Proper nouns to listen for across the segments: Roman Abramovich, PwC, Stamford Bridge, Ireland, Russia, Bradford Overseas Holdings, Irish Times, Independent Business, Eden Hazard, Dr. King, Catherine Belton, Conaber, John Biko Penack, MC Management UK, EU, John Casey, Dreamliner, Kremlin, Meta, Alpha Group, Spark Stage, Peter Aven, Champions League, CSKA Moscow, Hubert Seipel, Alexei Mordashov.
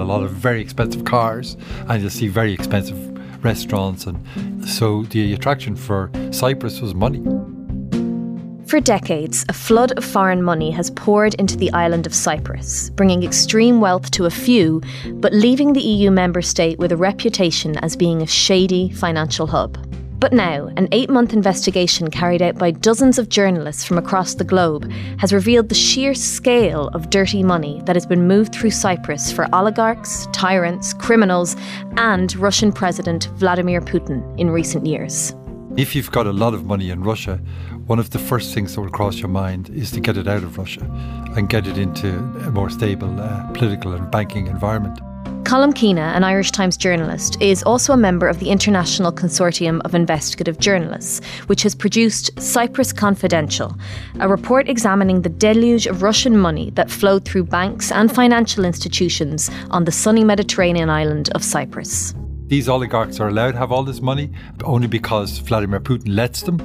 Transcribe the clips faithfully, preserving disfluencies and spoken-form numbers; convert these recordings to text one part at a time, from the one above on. a lot of very expensive cars, and you'll see very expensive restaurants. And so the attraction for Cyprus was money. For decades, a flood of foreign money has poured into the island of Cyprus, bringing extreme wealth to a few, but leaving the E U member state with a reputation as being a shady financial hub. But now, an eight-month investigation carried out by dozens of journalists from across the globe has revealed the sheer scale of dirty money that has been moved through Cyprus for oligarchs, tyrants, criminals, and Russian President Vladimir Putin in recent years. If you've got a lot of money in Russia, one of the first things that will cross your mind is to get it out of Russia and get it into a more stable uh, political and banking environment. Colm Keena, an Irish Times journalist, is also a member of the International Consortium of Investigative Journalists, which has produced Cyprus Confidential, a report examining the deluge of Russian money that flowed through banks and financial institutions on the sunny Mediterranean island of Cyprus. These oligarchs are allowed to have all this money only because Vladimir Putin lets them,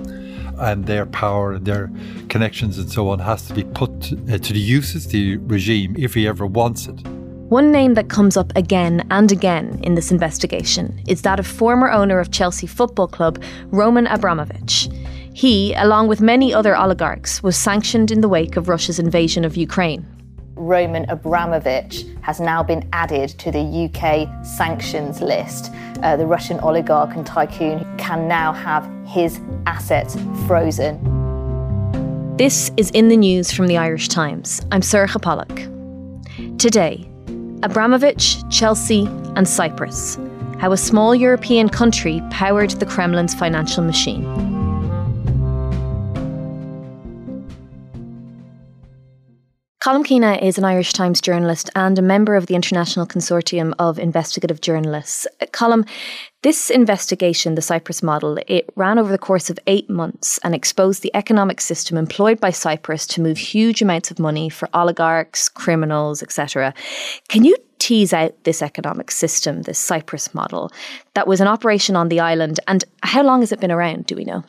and their power and their connections and so on has to be put to the uses, the regime, if he ever wants it. One name that comes up again and again in this investigation is that of former owner of Chelsea Football Club, Roman Abramovich. He, along with many other oligarchs, was sanctioned in the wake of Russia's invasion of Ukraine. Roman Abramovich has now been added to the U K sanctions list. Uh, the Russian oligarch and tycoon can now have his assets frozen. This is In the News from the Irish Times. I'm Sorcha Pollak. Today, Abramovich, Chelsea and Cyprus. How a small European country powered the Kremlin's financial machine. Colm Keena is an Irish Times journalist and a member of the International Consortium of Investigative Journalists. Colm, this investigation, the Cyprus model, it ran over the course of eight months and exposed the economic system employed by Cyprus to move huge amounts of money for oligarchs, criminals, et cetera. Can you tease out this economic system, this Cyprus model, that was in operation on the island? And how long has it been around, do we know?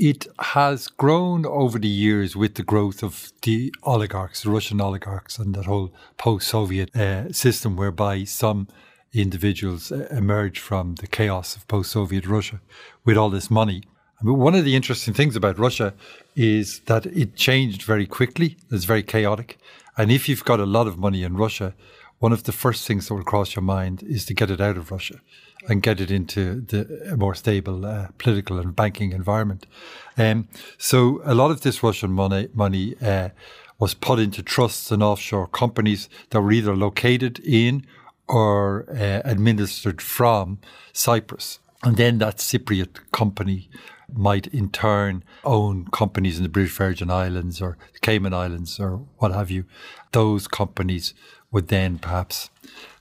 It has grown over the years with the growth of the oligarchs, the Russian oligarchs, and that whole post-Soviet uh, system whereby some individuals uh, emerge from the chaos of post-Soviet Russia with all this money. I mean, one of the interesting things about Russia is that it changed very quickly. It's very chaotic. And if you've got a lot of money in Russia, one of the first things that will cross your mind is to get it out of Russia and get it into the, a more stable uh, political and banking environment. Um, so a lot of this Russian money, money uh, was put into trusts and offshore companies that were either located in or uh, administered from Cyprus. And then that Cypriot company might in turn own companies in the British Virgin Islands or the Cayman Islands or what have you. Those companies would then perhaps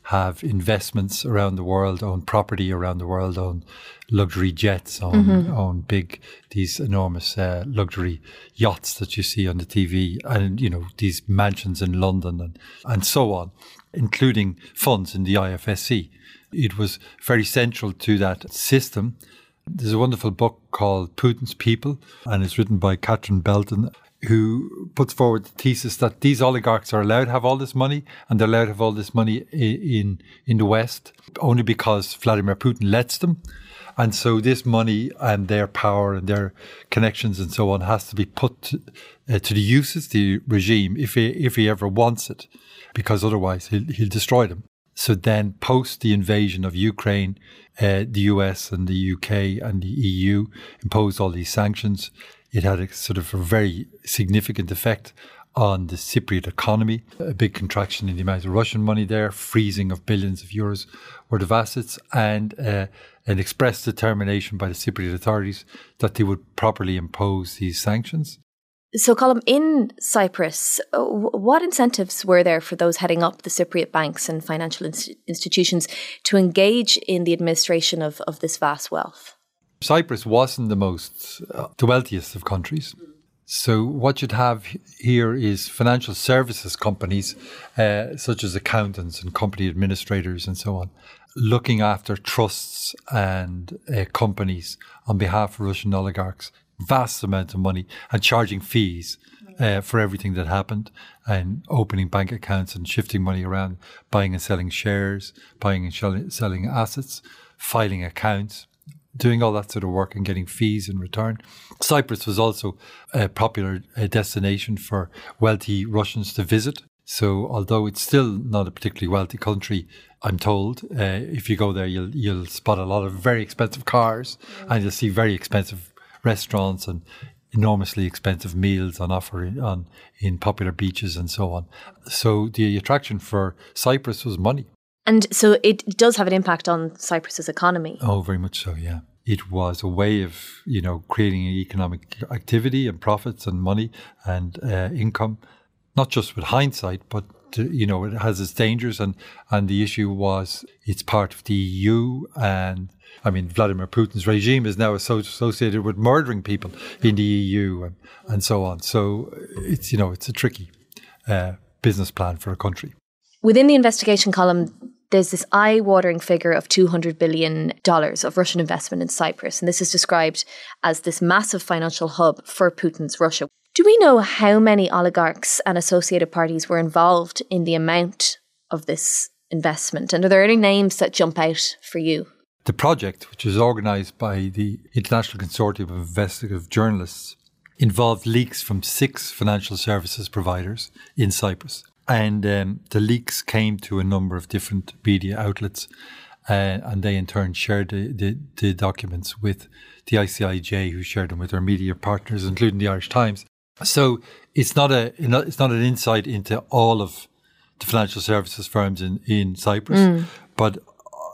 have investments around the world, own property around the world, own luxury jets, own, mm-hmm. own big, these enormous uh, luxury yachts that you see on the T V, and, you know, these mansions in London and, and so on, including funds in the I F S C. It was very central to that system. There's a wonderful book called Putin's People, and it's written by Catherine Belton, who puts forward the thesis that these oligarchs are allowed to have all this money, and they're allowed to have all this money in in the West only because Vladimir Putin lets them. And so this money and their power and their connections and so on has to be put to, uh, to the uses, the regime, if he, if he ever wants it, because otherwise he'll, he'll destroy them. So then post the invasion of Ukraine, uh, the U S and the U K and the E U imposed all these sanctions. It had a sort of a very significant effect on the Cypriot economy, a big contraction in the amount of Russian money there, freezing of billions of euros worth of assets, and uh, an express determination by the Cypriot authorities that they would properly impose these sanctions. So, Colm, in Cyprus, what incentives were there for those heading up the Cypriot banks and financial inst- institutions to engage in the administration of, of this vast wealth? Cyprus wasn't the most, uh, the wealthiest of countries. So what you'd have here is financial services companies, uh, such as accountants and company administrators and so on, looking after trusts and uh, companies on behalf of Russian oligarchs, vast amounts of money, and charging fees uh, for everything that happened, and opening bank accounts and shifting money around, buying and selling shares, buying and sh- selling assets, filing accounts, doing all that sort of work and getting fees in return. Cyprus was also a popular uh, destination for wealthy Russians to visit. So although it's still not a particularly wealthy country, I'm told, uh, if you go there, you'll you'll spot a lot of very expensive cars, mm. and you'll see very expensive restaurants and enormously expensive meals on offer in, on, in popular beaches and so on. So the attraction for Cyprus was money. And so it does have an impact on Cyprus's economy. Oh, very much so, yeah. It was a way of, you know, creating economic activity and profits and money and uh, income. Not just with hindsight, but, you know, it has its dangers. And, and the issue was it's part of the E U. And, I mean, Vladimir Putin's regime is now associated with murdering people in the E U and, and so on. So it's, you know, it's a tricky uh, business plan for a country. Within the investigation column, there's this eye-watering figure of two hundred billion dollars of Russian investment in Cyprus. And this is described as this massive financial hub for Putin's Russia. Do we know how many oligarchs and associated parties were involved in the amount of this investment? And are there any names that jump out for you? The project, which was organised by the International Consortium of Investigative Journalists, involved leaks from six financial services providers in Cyprus. And um, the leaks came to a number of different media outlets. Uh, and they in turn shared the, the, the documents with the I C I J, who shared them with their media partners, including the Irish Times. So it's not a it's not an insight into all of the financial services firms in, in Cyprus, mm. but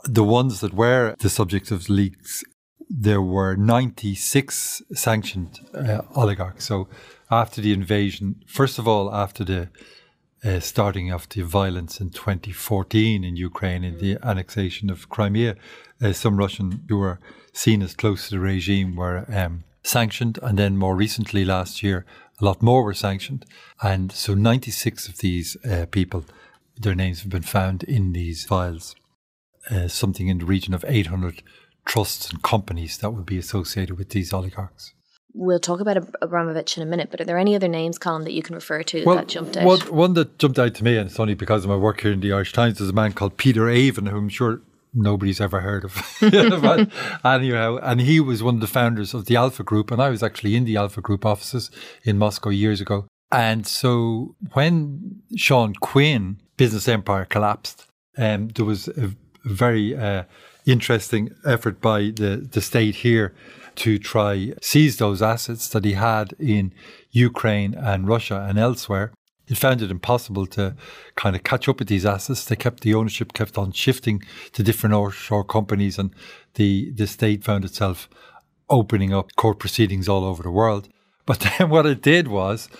the ones that were the subject of leaks, there were ninety-six sanctioned uh, oligarchs. So after the invasion, first of all, after the uh, starting of the violence in twenty fourteen in Ukraine and the annexation of Crimea, uh, some Russians who were seen as close to the regime were um, sanctioned. And then more recently last year, a lot more were sanctioned. And so ninety-six of these uh, people, their names have been found in these files. Uh, something in the region of eight hundred trusts and companies that would be associated with these oligarchs. We'll talk about Abramovich in a minute, but are there any other names, Colm, that you can refer to well, that jumped out? Well, one that jumped out to me, and it's only because of my work here in the Irish Times, is a man called Peter Aven, who I'm sure nobody's ever heard of. But anyhow, and he was one of the founders of the Alpha Group, and I was actually in the Alpha Group offices in Moscow years ago. And so when Sean Quinn business empire collapsed, um, there was a very uh, interesting effort by the, the state here to try seize those assets that he had in Ukraine and Russia and elsewhere. It found it impossible to kind of catch up with these assets. They kept the ownership, kept on shifting to different offshore companies, and the, the state found itself opening up court proceedings all over the world. But then what it did was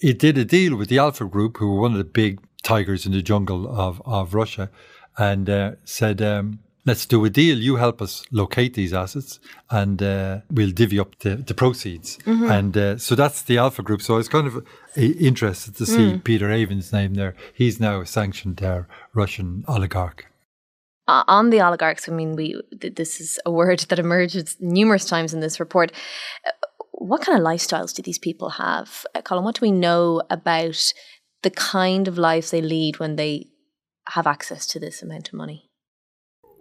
it did a deal with the Alpha Group, who were one of the big tigers in the jungle of, of Russia, and uh, said, um, let's do a deal. You help us locate these assets and uh, we'll divvy up the, the proceeds. Mm-hmm. And uh, so that's the Alpha Group. So I was kind of uh, interested to see mm. Peter Aven's name there. He's now a sanctioned uh, Russian oligarch. Uh, on the oligarchs, I mean, we th- this is a word that emerges numerous times in this report. Uh, what kind of lifestyles do these people have? Uh, Colm, what do we know about the kind of lives they lead when they have access to this amount of money?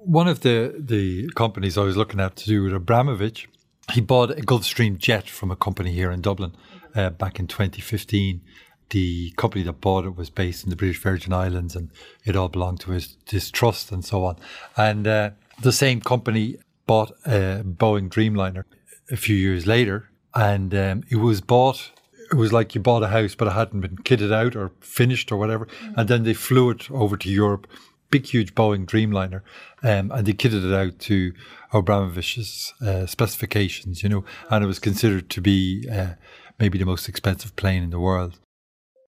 One of the, the companies I was looking at to do with Abramovich, he bought a Gulfstream jet from a company here in Dublin uh, back in twenty fifteen. The company that bought it was based in the British Virgin Islands, and it all belonged to his, his trust and so on. And uh, the same company bought a Boeing Dreamliner a few years later, and um, it was bought... It was like you bought a house, but it hadn't been kitted out or finished or whatever. Mm-hmm. And then they flew it over to Europe. Big, huge Boeing Dreamliner, um, and they kitted it out to Abramovich's uh, specifications, you know, and it was considered to be uh, maybe the most expensive plane in the world.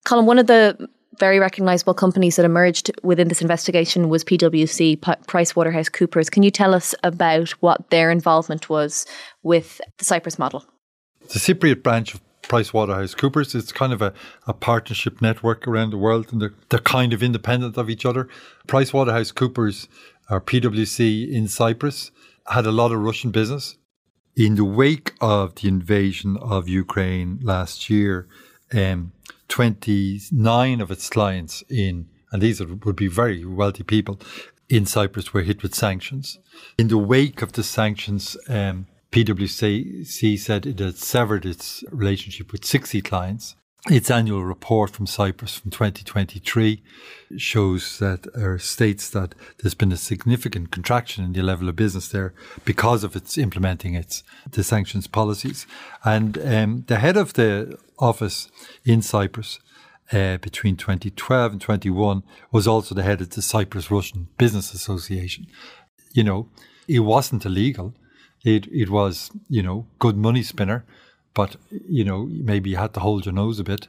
Colm, one of the very recognisable companies that emerged within this investigation was P W C, P- PricewaterhouseCoopers. Can you tell us about what their involvement was with the Cyprus model? The Cypriot branch of PricewaterhouseCoopers. It's kind of a, a partnership network around the world, and they're, they're kind of independent of each other. PricewaterhouseCoopers, or P W C in Cyprus, had a lot of Russian business. In the wake of the invasion of Ukraine last year, um, twenty-nine of its clients in, and these would be very wealthy people, in Cyprus were hit with sanctions. In the wake of the sanctions, um, PwC said it had severed its relationship with sixty clients. Its annual report from Cyprus from twenty twenty-three shows that, or states that there's been a significant contraction in the level of business there because of its implementing its the sanctions policies. And um, the head of the office in Cyprus uh, between twenty twelve and twenty-one was also the head of the Cyprus Russian Business Association. You know, it wasn't illegal. It it was, you know, good money spinner. But, you know, maybe you had to hold your nose a bit.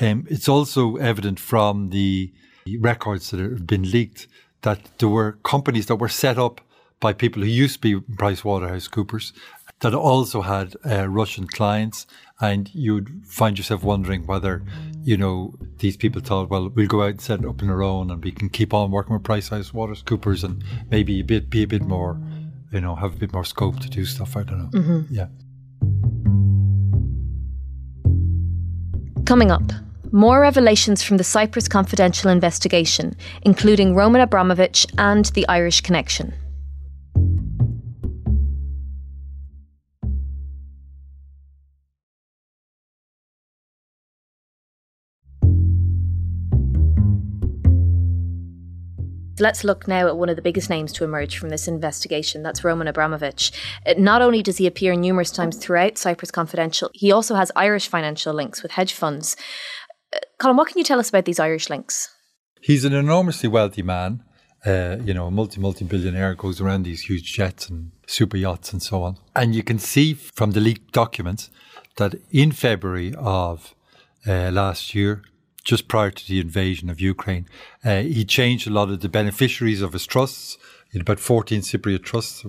Um, it's also evident from the records that have been leaked that there were companies that were set up by people who used to be PricewaterhouseCoopers that also had uh, Russian clients. And you'd find yourself wondering whether, you know, these people thought, well, we'll go out and set it up on our own and we can keep on working with PricewaterhouseCoopers and maybe a bit, be a bit more, you know, have a bit more scope to do stuff. I don't know. Mm-hmm. Yeah. Coming up, more revelations from the Cyprus Confidential investigation, including Roman Abramovich and the Irish connection. Let's look now at one of the biggest names to emerge from this investigation. That's Roman Abramovich. Not only does he appear numerous times throughout Cyprus Confidential, he also has Irish financial links with hedge funds. Colm, what can you tell us about these Irish links? He's an enormously wealthy man. Uh, you know, a multi-multi-billionaire, goes around these huge jets and super yachts and so on. And you can see from the leaked documents that in February of uh, last year, just prior to the invasion of Ukraine, uh, he changed a lot of the beneficiaries of his trusts. In about fourteen Cypriot trusts,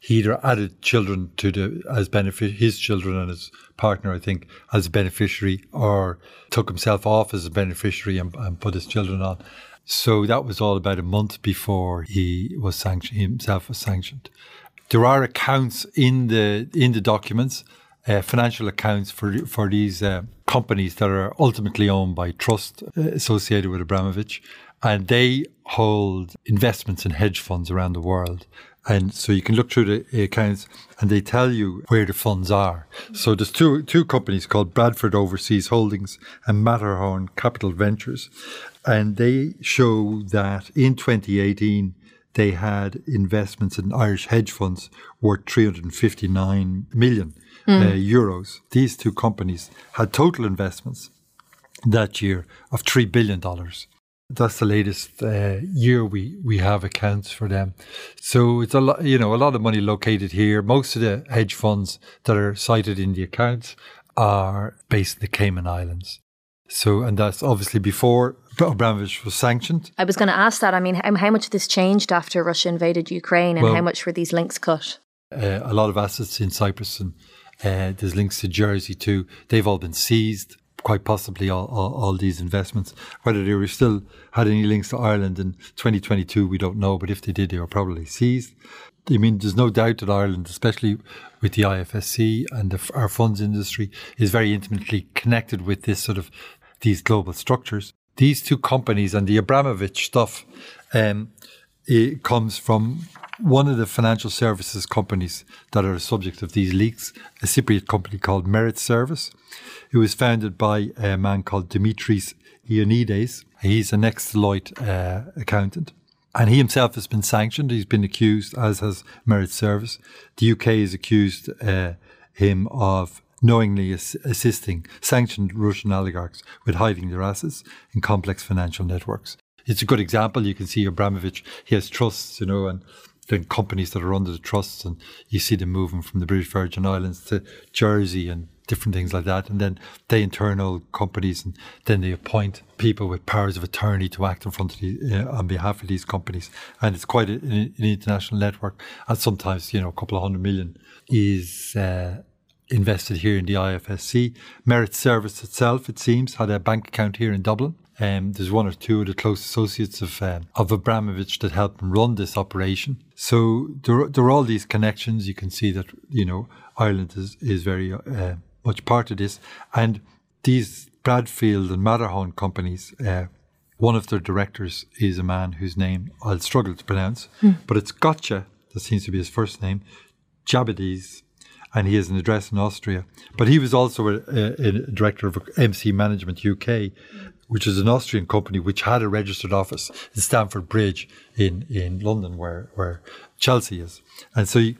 he either added children to the as benefic- his children and his partner, I think, as a beneficiary, or took himself off as a beneficiary and, and put his children on. So that was all about a month before he was sanctioned. Himself was sanctioned. There are accounts in the in the documents. Uh, financial accounts for for these uh, companies that are ultimately owned by trust uh, associated with Abramovich, and they hold investments in hedge funds around the world. And so you can look through the accounts and they tell you where the funds are. So there's two two companies called Bradford Overseas Holdings and Matterhorn Capital Ventures, and they show that in twenty eighteen they had investments in Irish hedge funds worth three hundred fifty-nine million. Mm. Uh, euros. These two companies had total investments that year of three billion dollars. That's the latest uh, year we, we have accounts for them. So it's a lot, you know, a lot of money located here. Most of the hedge funds that are cited in the accounts are based in the Cayman Islands. So, and that's obviously before Abramovich was sanctioned. I was going to ask that. I mean, how, how much of this changed after Russia invaded Ukraine, and well, how much were these links cut? Uh, a lot of assets in Cyprus and Uh, there's links to Jersey too. They've all been seized, quite possibly all, all, all these investments. Whether they were still had any links to Ireland in twenty twenty-two, we don't know. But if they did, they were probably seized. I mean, there's no doubt that Ireland, especially with the I F S C and the, our funds industry, is very intimately connected with this sort of these global structures. These two companies and the Abramovich stuff um, it comes from one of the financial services companies that are the subject of these leaks, a Cypriot company called Merit Service. It was founded by a man called Dimitris Ioannidis. He's an ex-Deloitte uh, accountant. And he himself has been sanctioned. He's been accused, as has Merit Service. The U K has accused uh, him of knowingly as- assisting sanctioned Russian oligarchs with hiding their assets in complex financial networks. It's a good example. You can see Abramovich, he has trusts, you know, and then companies that are under the trusts, and you see them moving from the British Virgin Islands to Jersey and different things like that. And then they internal companies, and then they appoint people with powers of attorney to act in front of the, uh, on behalf of these companies. And it's quite a, an international network. And sometimes, you know, a couple of hundred million is uh, invested here in the I F S C. Merit Service itself, it seems, had a bank account here in Dublin. Um, there's one or two of the close associates of um, of Abramovich that helped him run this operation. So there, there are all these connections. You can see that, you know, Ireland is, is very uh, much part of this. And these Bradfield and Matterhorn companies, uh, one of their directors is a man whose name I'll struggle to pronounce, mm. but it's Gotcha, that seems to be his first name, Jabbides, and he has an address in Austria. But he was also a, a, a director of M C Management U K, which is an Austrian company which had a registered office in Stamford Bridge in, in London, where, where Chelsea is. And so you,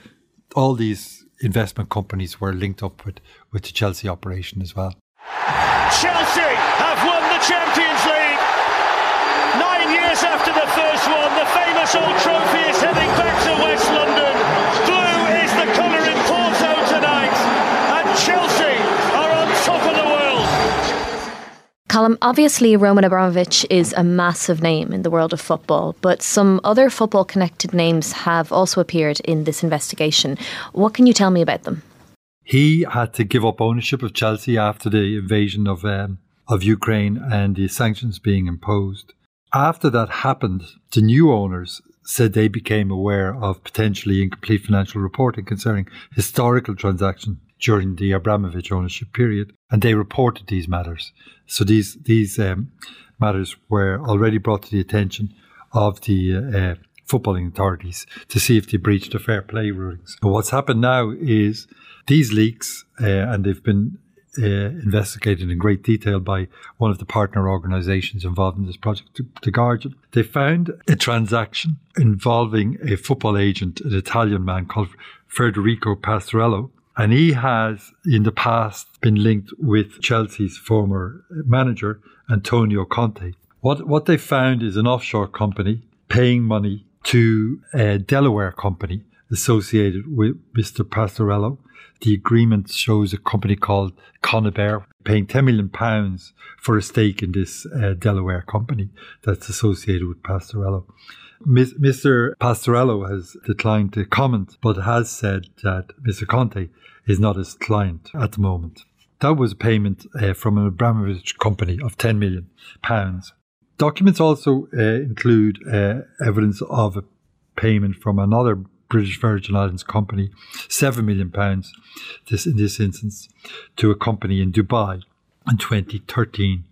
all these investment companies were linked up with, with the Chelsea operation as well. Chelsea have won the Champions League. Nine years after the first one, the famous old trophy is heading back to West London. Blue is the colour in Porto tonight, and Chelsea are on top of the world. Colm, obviously Roman Abramovich is a massive name in the world of football, but some other football-connected names have also appeared in this investigation. What can you tell me about them? He had to give up ownership of Chelsea after the invasion of um, of Ukraine and the sanctions being imposed. After that happened, the new owners said they became aware of potentially incomplete financial reporting concerning historical transactions during the Abramovich ownership period, and they reported these matters. So these these um, matters were already brought to the attention of the uh, footballing authorities to see if they breached the fair play rulings. But what's happened now is these leaks, uh, and they've been uh, investigated in great detail by one of the partner organisations involved in this project, The Guardian. They found a transaction involving a football agent, an Italian man called Federico Pastorello, and he has in the past been linked with Chelsea's former manager, Antonio Conte. What, what they found is an offshore company paying money to a Delaware company associated with Mister Pastorello. The agreement shows a company called Conaber paying ten million pounds for a stake in this uh, Delaware company that's associated with Pastorello. Mis- Mister Pastorello has declined to comment, but has said that Mister Conte is not his client at the moment. That was a payment uh, from an Abramovich company of ten million pounds. Documents also uh, include uh, evidence of a payment from another British Virgin Islands company, seven million pounds this, in this instance, to a company in Dubai in twenty thirteen.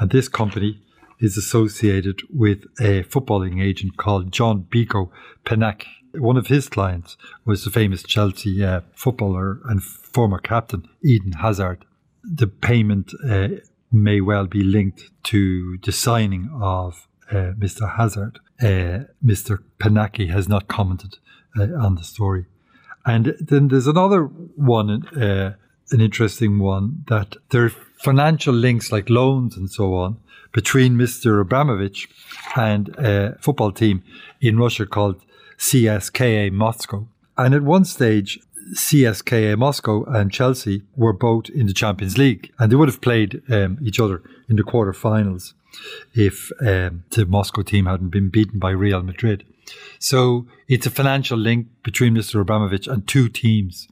And this company is associated with a footballing agent called John Biko Penack. One of his clients was the famous Chelsea uh, footballer and former captain, Eden Hazard. The payment uh, may well be linked to the signing of uh, Mister Hazard. Uh, Mister Panaki has not commented uh, on the story. And then there's another one, uh, an interesting one, that there are financial links like loans and so on between Mister Abramovich and a football team in Russia called C S K A Moscow. And at one stage, C S K A Moscow and Chelsea were both in the Champions League, and they would have played um, each other in the quarterfinals if um, the Moscow team hadn't been beaten by Real Madrid. So it's a financial link between Mister Abramovich and two teams,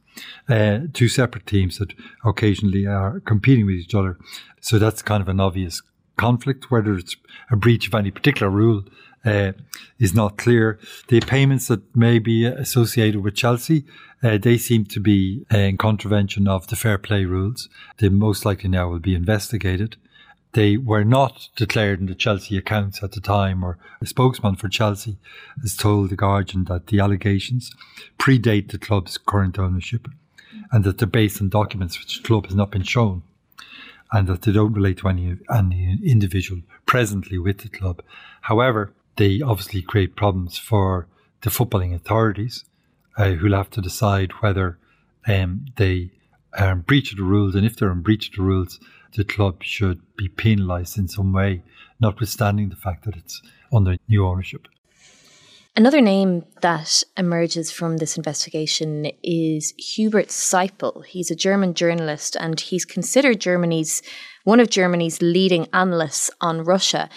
uh, two separate teams that occasionally are competing with each other. So that's kind of an obvious conflict. Whether it's a breach of any particular rule uh, is not clear. The payments that may be associated with Chelsea, uh, they seem to be in contravention of the fair play rules. They most likely now will be investigated. They were not declared in the Chelsea accounts at the time, or a spokesman for Chelsea has told The Guardian that the allegations predate the club's current ownership and that they're based on documents which the club has not been shown, and that they don't relate to any, any individual presently with the club. However, they obviously create problems for the footballing authorities, uh, who'll have to decide whether um, they are in breach of the rules, and if they're in breach of the rules, the club should be penalised in some way, notwithstanding the fact that it's under new ownership. Another name that emerges from this investigation is Hubert Seipel. He's a German journalist, and he's considered Germany's one of Germany's leading analysts on Russia.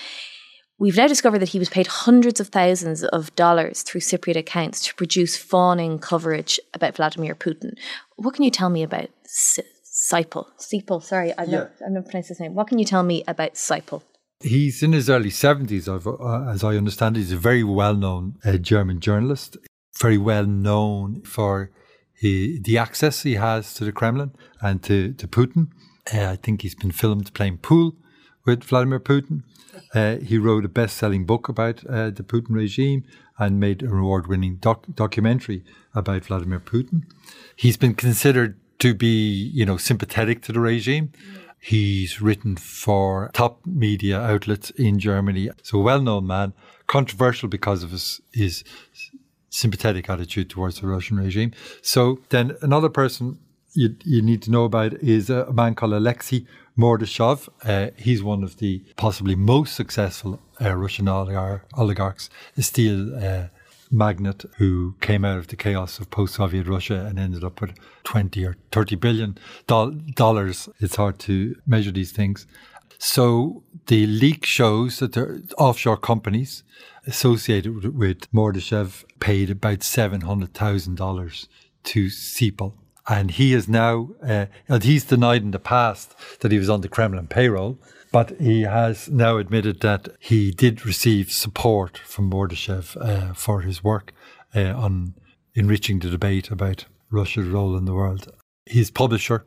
We've now discovered that he was paid hundreds of thousands of dollars through Cypriot accounts to produce fawning coverage about Vladimir Putin. What can you tell me about C- Seipel? Seipel, sorry, I don't, yeah. I don't pronounce his name. What can you tell me about Seipel? He's in his early seventies, uh, as I understand it. He's a very well-known uh, German journalist, very well-known for he, the access he has to the Kremlin and to, to Putin. Uh, I think he's been filmed playing pool with Vladimir Putin. Uh, he wrote a best-selling book about uh, the Putin regime and made an award-winning doc documentary about Vladimir Putin. He's been considered to be, you know, sympathetic to the regime. He's written for top media outlets in Germany. So a well-known man, controversial because of his, his sympathetic attitude towards the Russian regime. So then another person you, you need to know about is a man called Alexei Mordashov. Uh, he's one of the possibly most successful uh, Russian oligar oligarchs, a steel uh, magnate who came out of the chaos of post-Soviet Russia and ended up with twenty or thirty billion dollars. It's hard to measure these things. So the leak shows that there are offshore companies associated with Mordashov paid about seven hundred thousand dollars to Seipel. And he is now, uh, and he's denied in the past that he was on the Kremlin payroll, but he has now admitted that he did receive support from Mordashov uh, for his work uh, on enriching the debate about Russia's role in the world. His publisher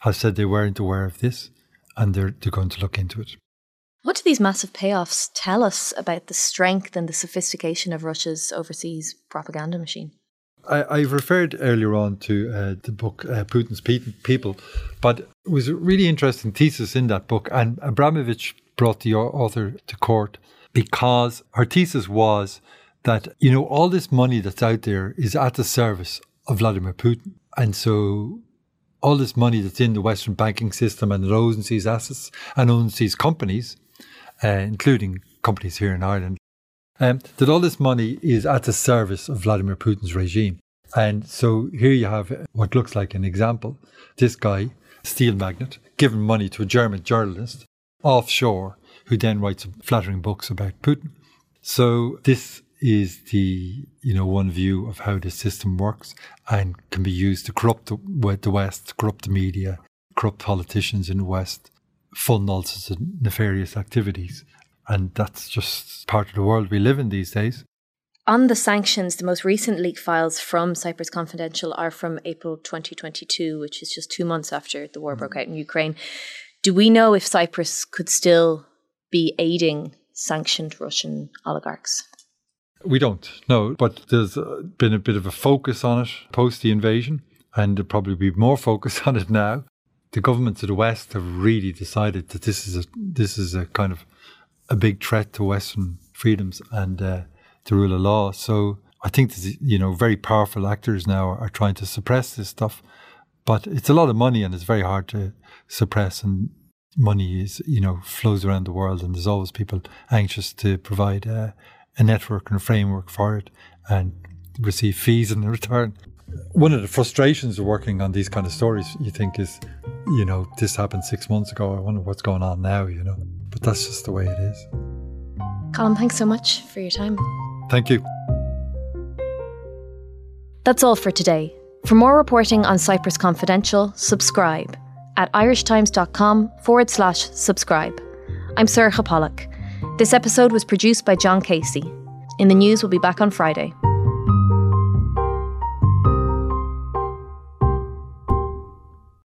has said they weren't aware of this, and they're, they're going to look into it. What do these massive payoffs tell us about the strength and the sophistication of Russia's overseas propaganda machine? I, I referred earlier on to uh, the book uh, Putin's People, but it was a really interesting thesis in that book, and Abramovich brought the author to court because her thesis was that, you know, all this money that's out there is at the service of Vladimir Putin. And so all this money that's in the Western banking system and it owns these assets and owns these companies, uh, including companies here in Ireland, Um, that all this money is at the service of Vladimir Putin's regime. And so here you have what looks like an example. This guy, steel magnate, giving money to a German journalist offshore, who then writes flattering books about Putin. So this is the, you know, one view of how this system works and can be used to corrupt the, the West, corrupt the media, corrupt politicians in the West, fund all sorts of nefarious activities. And that's just part of the world we live in these days. On the sanctions, the most recent leak files from Cyprus Confidential are from April twenty twenty-two, which is just two months after the war broke out in Ukraine. Do we know if Cyprus could still be aiding sanctioned Russian oligarchs? We don't know, but there's been a bit of a focus on it post the invasion, and there'll probably be more focus on it now. The governments of the West have really decided that this is a, this is a kind of a big threat to Western freedoms and uh, the rule of law. So I think, you know, very powerful actors now are, are trying to suppress this stuff. But it's a lot of money and it's very hard to suppress. And money is, you know, flows around the world, and there's always people anxious to provide uh, a network and a framework for it and receive fees in return. One of the frustrations of working on these kind of stories, you think, is, you know, this happened six months ago. I wonder what's going on now, you know. But that's just the way it is. Colm, thanks so much for your time. Thank you. That's all for today. For more reporting on Cyprus Confidential, subscribe at irishtimes.com forward slash subscribe. I'm Sorcha Pollak. This episode was produced by John Casey. In the News, we'll be back on Friday.